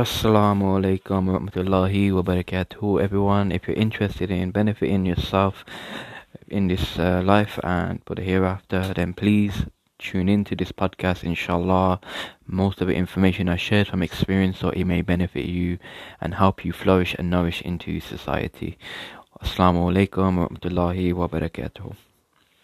Assalamu alaikum wa rahmatullahi wa barakatuh, everyone. If you're interested in benefiting yourself in this life and for the hereafter, then please tune into this podcast, inshallah. Most of the information I shared from experience, so it may benefit you and help you flourish and nourish into society. Assalamu alaikum wa rahmatullahi wa barakatuh.